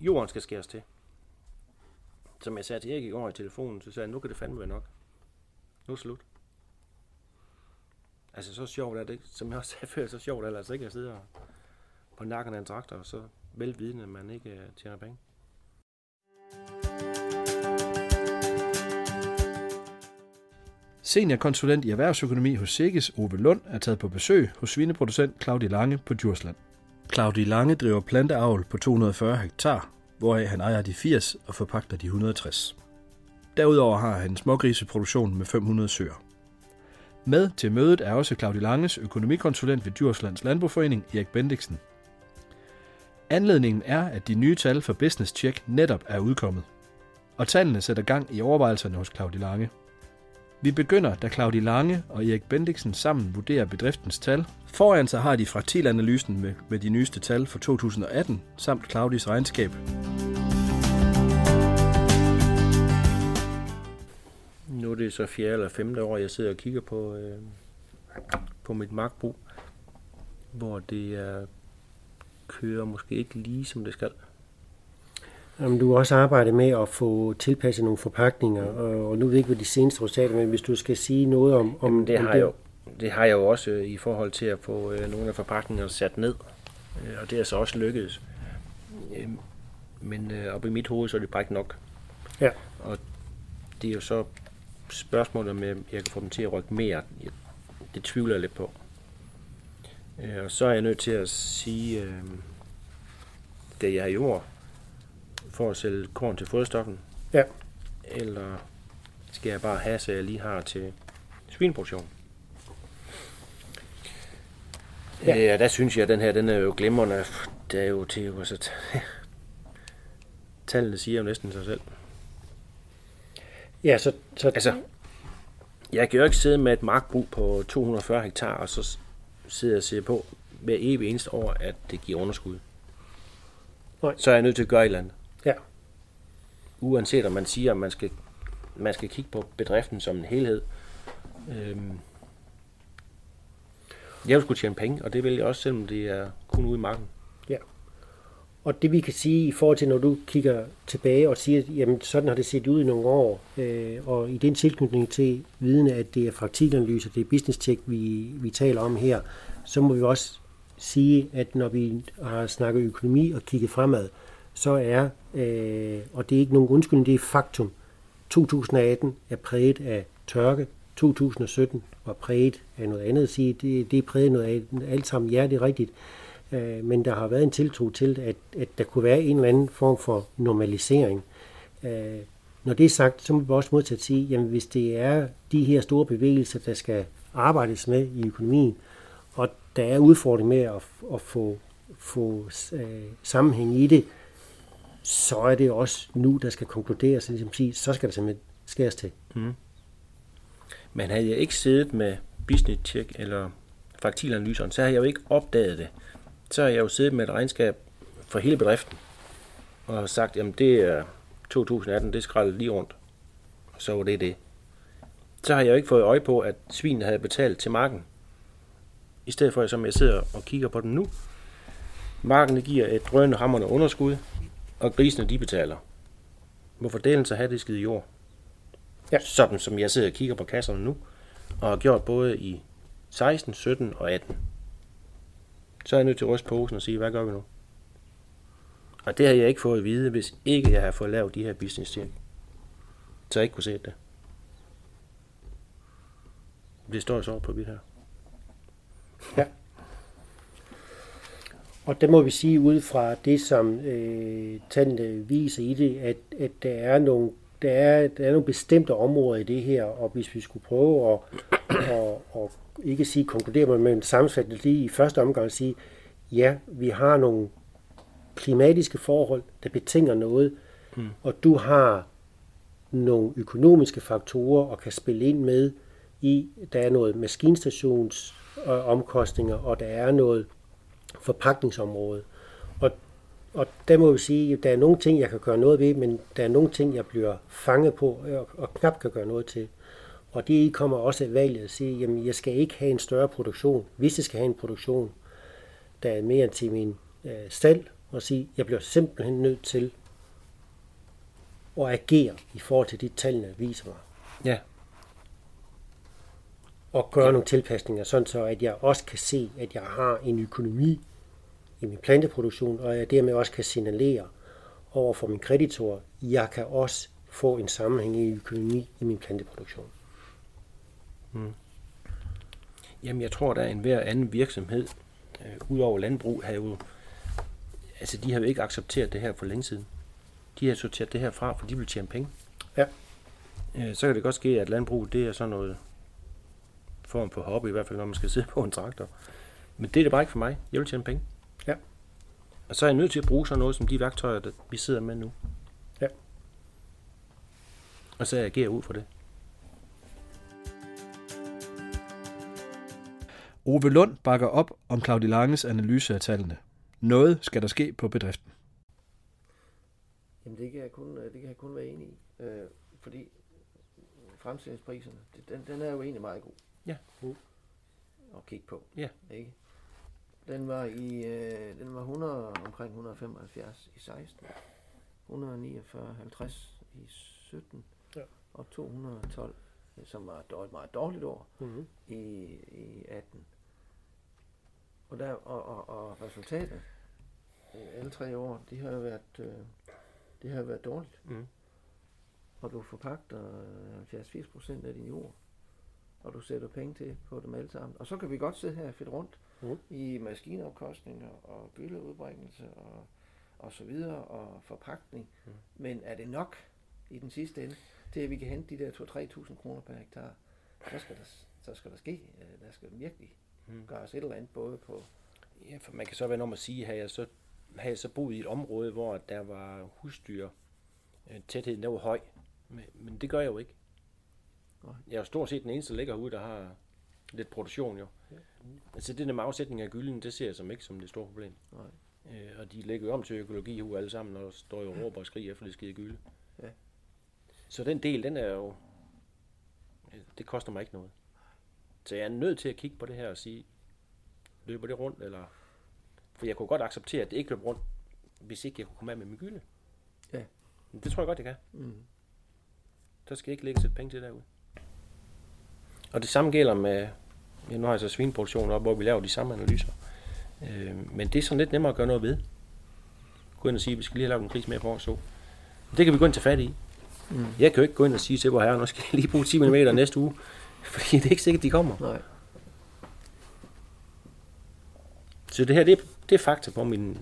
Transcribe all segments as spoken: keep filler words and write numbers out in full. jorden skal skæres til. Som jeg sagde til Erik i går i telefonen, så sagde jeg, nu kan det fandme være nok. Nu er slut. Altså så sjovt er det ikke, som jeg også sagde før, så sjovt er det altså ikke at sidde på nakken af en traktor, og så velvidende, at man ikke tjener penge. Seniorkonsulent i erhvervsøkonomi hos Sikes, Ove Lund, er taget på besøg hos svineproducent Claudia Lange på Djursland. Claudia Lange driver planteavl på to hundrede og fyrre hektar, hvoraf han ejer de firs og forpagter de et hundrede og tres. Derudover har han smågriseproduktion med fem hundrede søer. Med til mødet er også Claudia Langes økonomikonsulent ved Djurslands Landboforening, Erik Bendixen. Anledningen er, at de nye tal for Business Check netop er udkommet. Og tallene sætter gang i overvejelserne hos Claudia Lange. Vi begynder, da Claudia Lange og Erik Bendixen sammen vurderer bedriftens tal. Foran sig har de fraktilanalysen med, med de nyeste tal for to tusind og atten, samt Claudias regnskab. Nu er det så fjerde eller femte år, jeg sidder og kigger på, øh, på mit markbrug, hvor det er, kører måske ikke lige som det skal. Jamen, du har også arbejdet med at få tilpasset nogle forpakninger, og nu ved jeg ikke, hvad de seneste resultater, men hvis du skal sige noget om... om Jamen, det, har om jeg, det har jeg jo også i forhold til at få nogle af forpakningerne sat ned, og det er så også lykkedes. Men op i mit hoved, så er det bare ikke nok. Ja. Og det er jo så spørgsmålet med, om jeg kan få dem til at rykke mere. Det tvivler jeg lidt på. Og så er jeg nødt til at sige, det jeg har gjort, for at sælge korn til foderstoffen? Ja. Eller skal jeg bare have, så jeg lige har til svineproduktion? Ja, øh, der synes jeg, at den her, den er jo glimrende. Det er jo til, at tallene siger jo næsten sig selv. Ja, så... så altså, jeg kan jo ikke sidde med et markbrug på to hundrede og fyrre hektar, og så sidder jeg og ser på hver evig eneste år, at det giver underskud. Nej. Så er jeg nødt til at gøre et eller andet. Ja. Uanset om man siger, at man skal, man skal kigge på bedriften som en helhed. Øhm, jeg vil sgu tjene penge, og det vil jeg også, selvom det er kun ude i marken. Ja. Og det vi kan sige i forhold til, når du kigger tilbage og siger, at jamen, sådan har det set ud i nogle år, øh, og i den tilknytning til viden, at det er fraktilanalyser, det er business check, vi, vi taler om her, så må vi også sige, at når vi har snakket økonomi og kigget fremad, så er, øh, og det er ikke nogen undskyldning, det er faktum, to tusind og atten er præget af tørke, to tusind og sytten var præget af noget andet at sige, det, det er præget af noget andet, alt sammen, ja, det er rigtigt, øh, men der har været en tiltro til, at, at der kunne være en eller anden form for normalisering. Øh, når det er sagt, så må vi også modtage at sige, jamen hvis det er de her store bevægelser, der skal arbejdes med i økonomien, og der er udfordring med at, at få, få øh, sammenhæng i det, så er det også nu, der skal konkluderes, så, ligesom sige, så skal der simpelthen skæres til. Mm. Men havde jeg ikke siddet med business check eller faktilanalyseren, så havde jeg jo ikke opdaget det. Så havde jeg jo siddet med et regnskab for hele bedriften, og sagt, jamen det er to tusind og atten, det skraldede lige rundt, og så var det det. Så har jeg jo ikke fået øje på, at svinene havde betalt til marken, i stedet for, som jeg sidder og kigger på den nu. Marken giver et drønende hamrende underskud, og grisene, de betaler. Hvorfor delen så have det skide jord? Ja. Sådan som jeg sidder og kigger på kasserne nu, og har gjort både i seksten, sytten og atten. Så er jeg nødt til at ryste posen og sige, hvad gør vi nu? Og det har jeg ikke fået at vide, hvis ikke jeg har fået lavet de her business check. Så jeg ikke kunne se det. Det står så på det her. Ja. Og det må vi sige ud fra det, som øh, tallene viser i det, at, at der, er nogle, der, er, der er nogle bestemte områder i det her, og hvis vi skulle prøve at og, og ikke sige konkludere, men sammensætte lige i første omgang og sige, ja, vi har nogle klimatiske forhold, der betinger noget, mm. og du har nogle økonomiske faktorer og kan spille ind med i, der er noget maskinstationsomkostninger, og der er noget forpakningsområde. Og, og der må vi sige, at der er nogle ting, jeg kan gøre noget ved, men der er nogle ting, jeg bliver fanget på og, og knap kan gøre noget til. Og det kommer også af valget at sige, jamen jeg skal ikke have en større produktion, hvis jeg skal have en produktion, der er mere til min øh, stald, og sige, jeg bliver simpelthen nødt til at agere i forhold til de tallene viser mig. Ja. Og gøre ja. nogle tilpasninger, sådan så at jeg også kan se, at jeg har en økonomi i min planteproduktion, og jeg dermed også kan signalere over for min kreditor, jeg kan også få en sammenhæng i økonomi i min planteproduktion. Mm. Jamen, jeg tror, der er en hver anden virksomhed, øh, udover landbrug, har jo, altså de har jo ikke accepteret det her for længe siden. De har sorteret det her fra, for de vil tjene penge. Ja. Øh, så kan det godt ske, at landbrug, det er sådan noget form for hobby, i hvert fald når man skal sidde på en traktor. Men det er det bare ikke for mig. Jeg vil tjene penge. Ja. Og så er jeg nødt til at bruge sådan noget som de værktøjer, der vi sidder med nu. Ja. Og så agerer jeg ud for det. Ove Lund bakker op om Claudia Langes analyse af tallene. Noget skal der ske på bedriften. Jamen det kan jeg kun, det kan jeg kun være enig i. Øh, fordi fremstillingspriserne, den, den er jo egentlig meget god. Ja. Og kigge på. Ja. Ikke? Den var i øh, den var hundrede, omkring et hundrede og femoghalvfjerds i seksten, et hundrede og niogfyrre komma halvtreds i sytten, ja. Og to hundrede og tolv, som var et dårligt, meget dårligt år, mm-hmm. i, i atten. Og, der, og, og, og resultatet, alle tre år, det har jo været, øh, det har været dårligt. Mm. Og du forpagter halvfjerds til firs procent af din jord, og du sætter penge til på dem alle sammen. Og så kan vi godt sidde her fedt rundt, mm. i maskinopkostninger og gyldeudbringelse og, og så videre og forpagtning. Mm. Men er det nok i den sidste ende til, at vi kan hente de der to til tre tusind kroner per hektar? Så skal der, så skal der ske. Der skal virkelig mm. gøres et eller andet både på... Ja, for man kan så være om at sige, at jeg så, havde jeg så boet i et område, hvor der var husdyr, tætheden der var høj. Men, men det gør jeg jo ikke. Jeg er jo stort set den eneste, der ligger herude, der har lidt produktion jo. Ja. Mm. Altså det der med afsætning af gylden, det ser jeg som ikke som det store problem. Nej. Øh, og de lægger jo om til økologi herude alle sammen, og der står jo og råber og skriger efter det skide gylde. Ja. Så den del, den er jo, det koster mig ikke noget. Så jeg er nødt til at kigge på det her og sige, løber det rundt? Eller, for jeg kunne godt acceptere, at det ikke løber rundt, hvis ikke jeg kunne komme af med min gylde. Ja. Men det tror jeg godt, det kan. Mm. Der skal ikke lægges et penge til derude. Og det samme gælder med, ja, nu har jeg så svineproduktion op, hvor vi laver de samme analyser. Øh, men det er sådan lidt nemmere at gøre noget ved. Gå ind og sige, at vi skal lige have lavet en gris mere for år, så. Det kan vi gå ind og tage fat i. Mm. Jeg kan jo ikke gå ind og sige til hvor herre, nu skal jeg lige bruge ti millimeter næste uge, fordi det er ikke sikkert, de kommer. Nej. Så det her, det er, det er fakta på, min,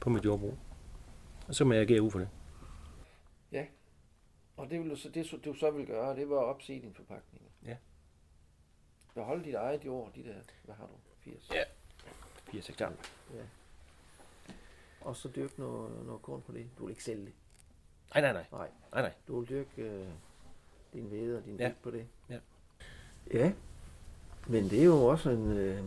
på mit jordbrug. Og så må jeg agere ud for det. Ja, og det, vil du, så, det du så vil gøre, det var at opsige din forpakning. Ja. Beholde dit eget jord, de der, hvad har du, firs? Ja, firs hektar. Ja. Og så dyrke noget, noget korn på det. Du vil ikke sælge det. Nej, nej, nej. Nej, nej, nej. Du vil dyrke øh, din hvede og din vægt, ja. På det. Ja. Ja, men det er jo også en... Øh,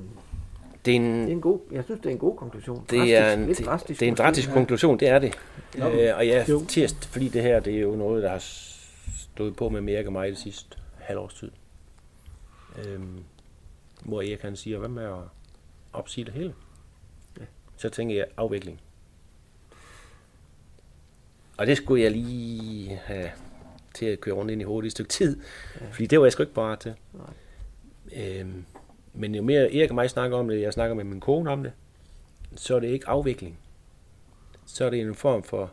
det, er en det er en god... Jeg synes, det er en god konklusion. Det drastisk, er en, lidt drastisk det er en drastisk her. Konklusion, det er det. Nå, øh, og jeg er tæst, fordi det her, det er jo noget, der har stået på med Erik og mig det sidste halvårs tid. Øhm, hvor Erik han siger, hvad med at opsige det hele? Ja. Så tænker jeg, afvikling. Og det skulle jeg lige have til at køre rundt ind i hovedet i et stykke tid, ja. Fordi det var jeg sgu ikke bare til. Øhm, men jo mere Erik og mig snakker om det, jeg snakker med min kone om det, så er det ikke afvikling. Så er det en form for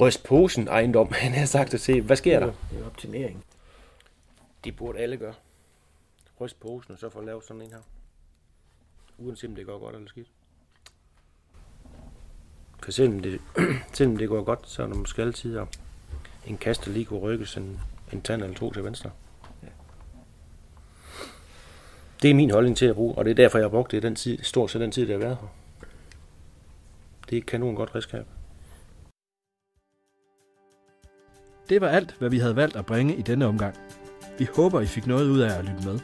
røstposen ejendom, han har sagt at se, hvad sker der? Det er optimering. Det burde alle gøre. Ryst posen, og så får lavet sådan en her. Uanset om det går godt eller skidt. For selvom det, selvom det går godt, så er der måske altid en kast, der lige kunne rykkes en, en tand eller to til venstre. Ja. Det er min holdning til at bruge, og det er derfor, jeg har brugt det den tid, stort set den tid, det har været her. Det er kanon godt redskab. Det var alt, hvad vi havde valgt at bringe i denne omgang. Vi håber, I fik noget ud af at lytte med.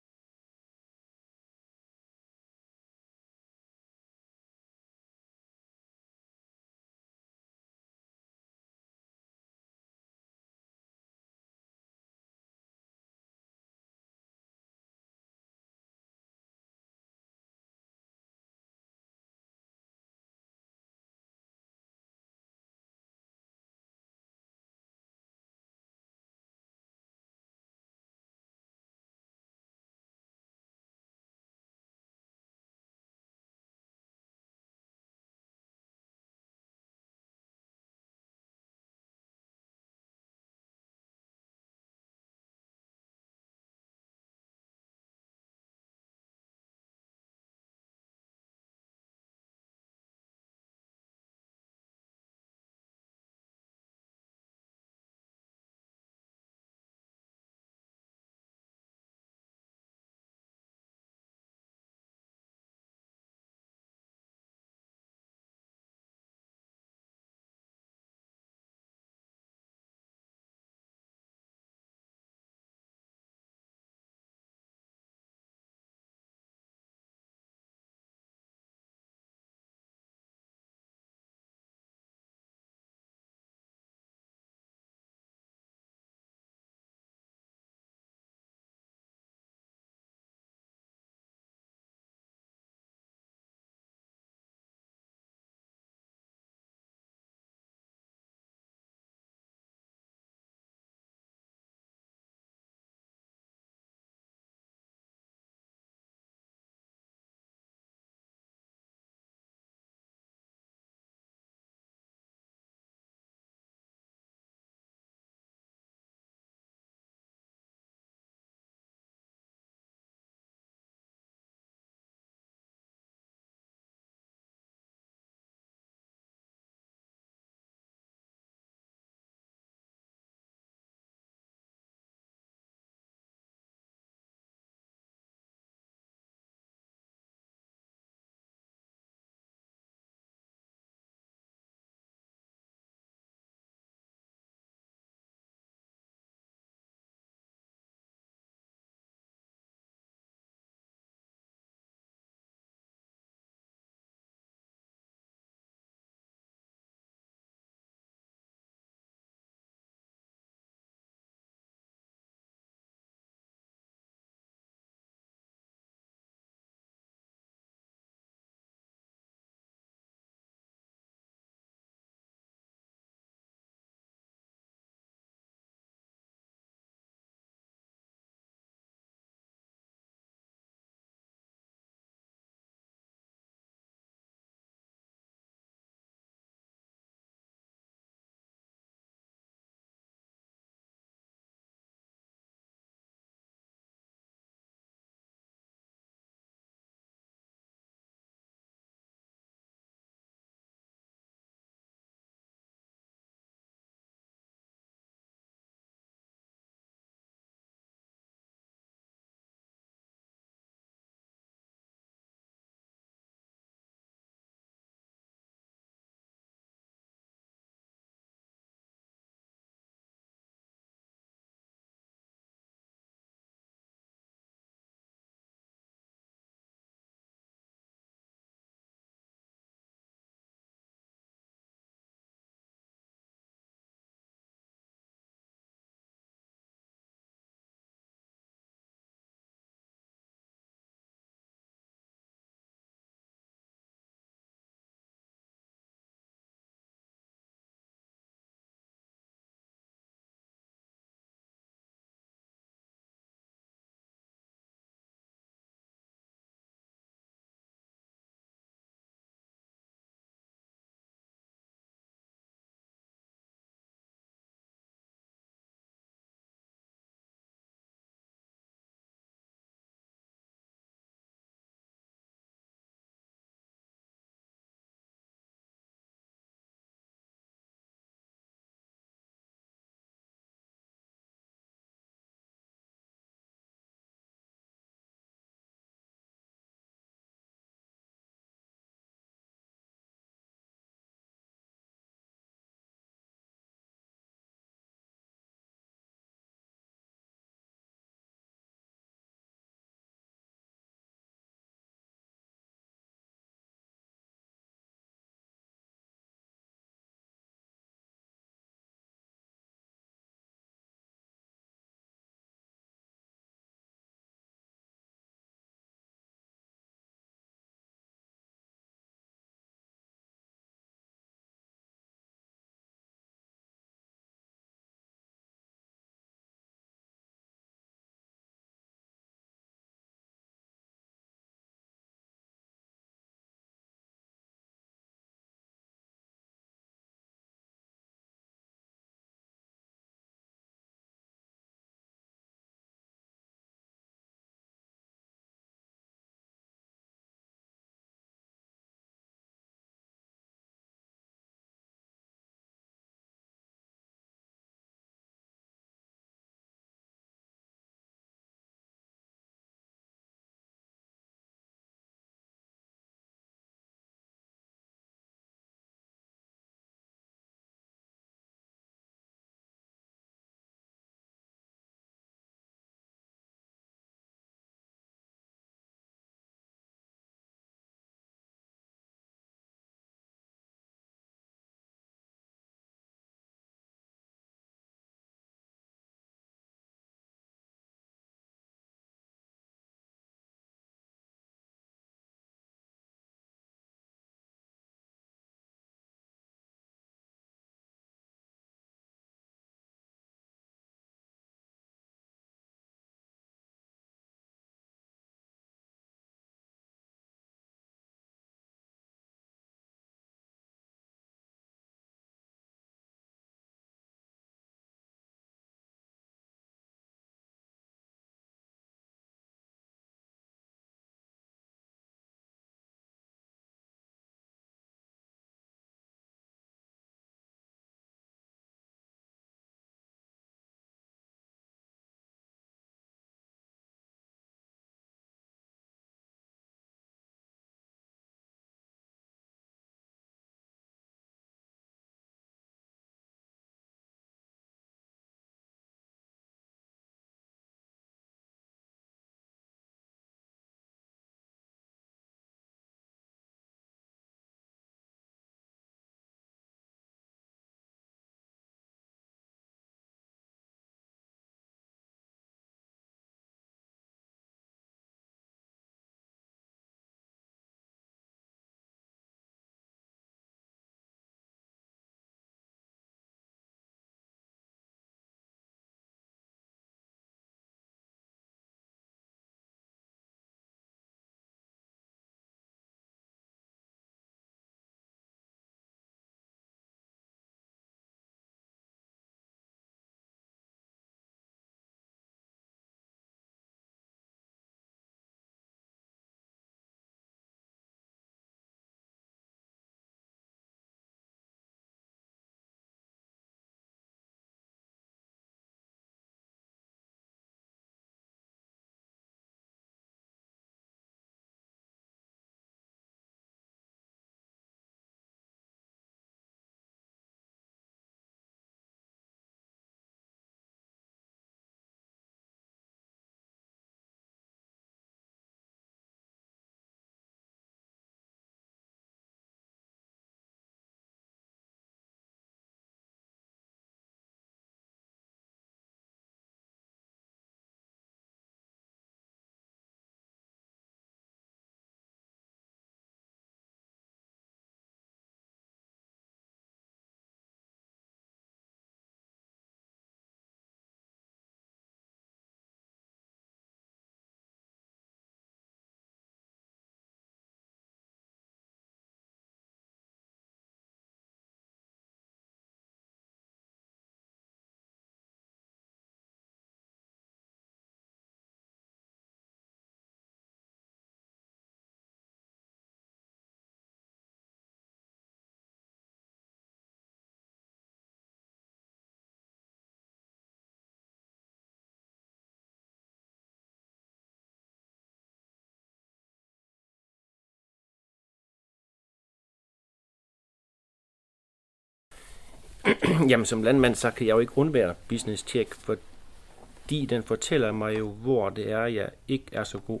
Jamen som landmand, så kan jeg jo ikke undvære Business Check, fordi den fortæller mig jo, hvor det er, jeg ikke er så god.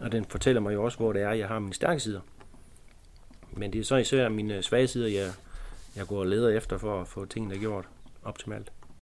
Og den fortæller mig jo også, hvor det er, jeg har mine stærke sider. Men det er så især mine svage sider, jeg, jeg går og leder efter for at få tingene gjort optimalt.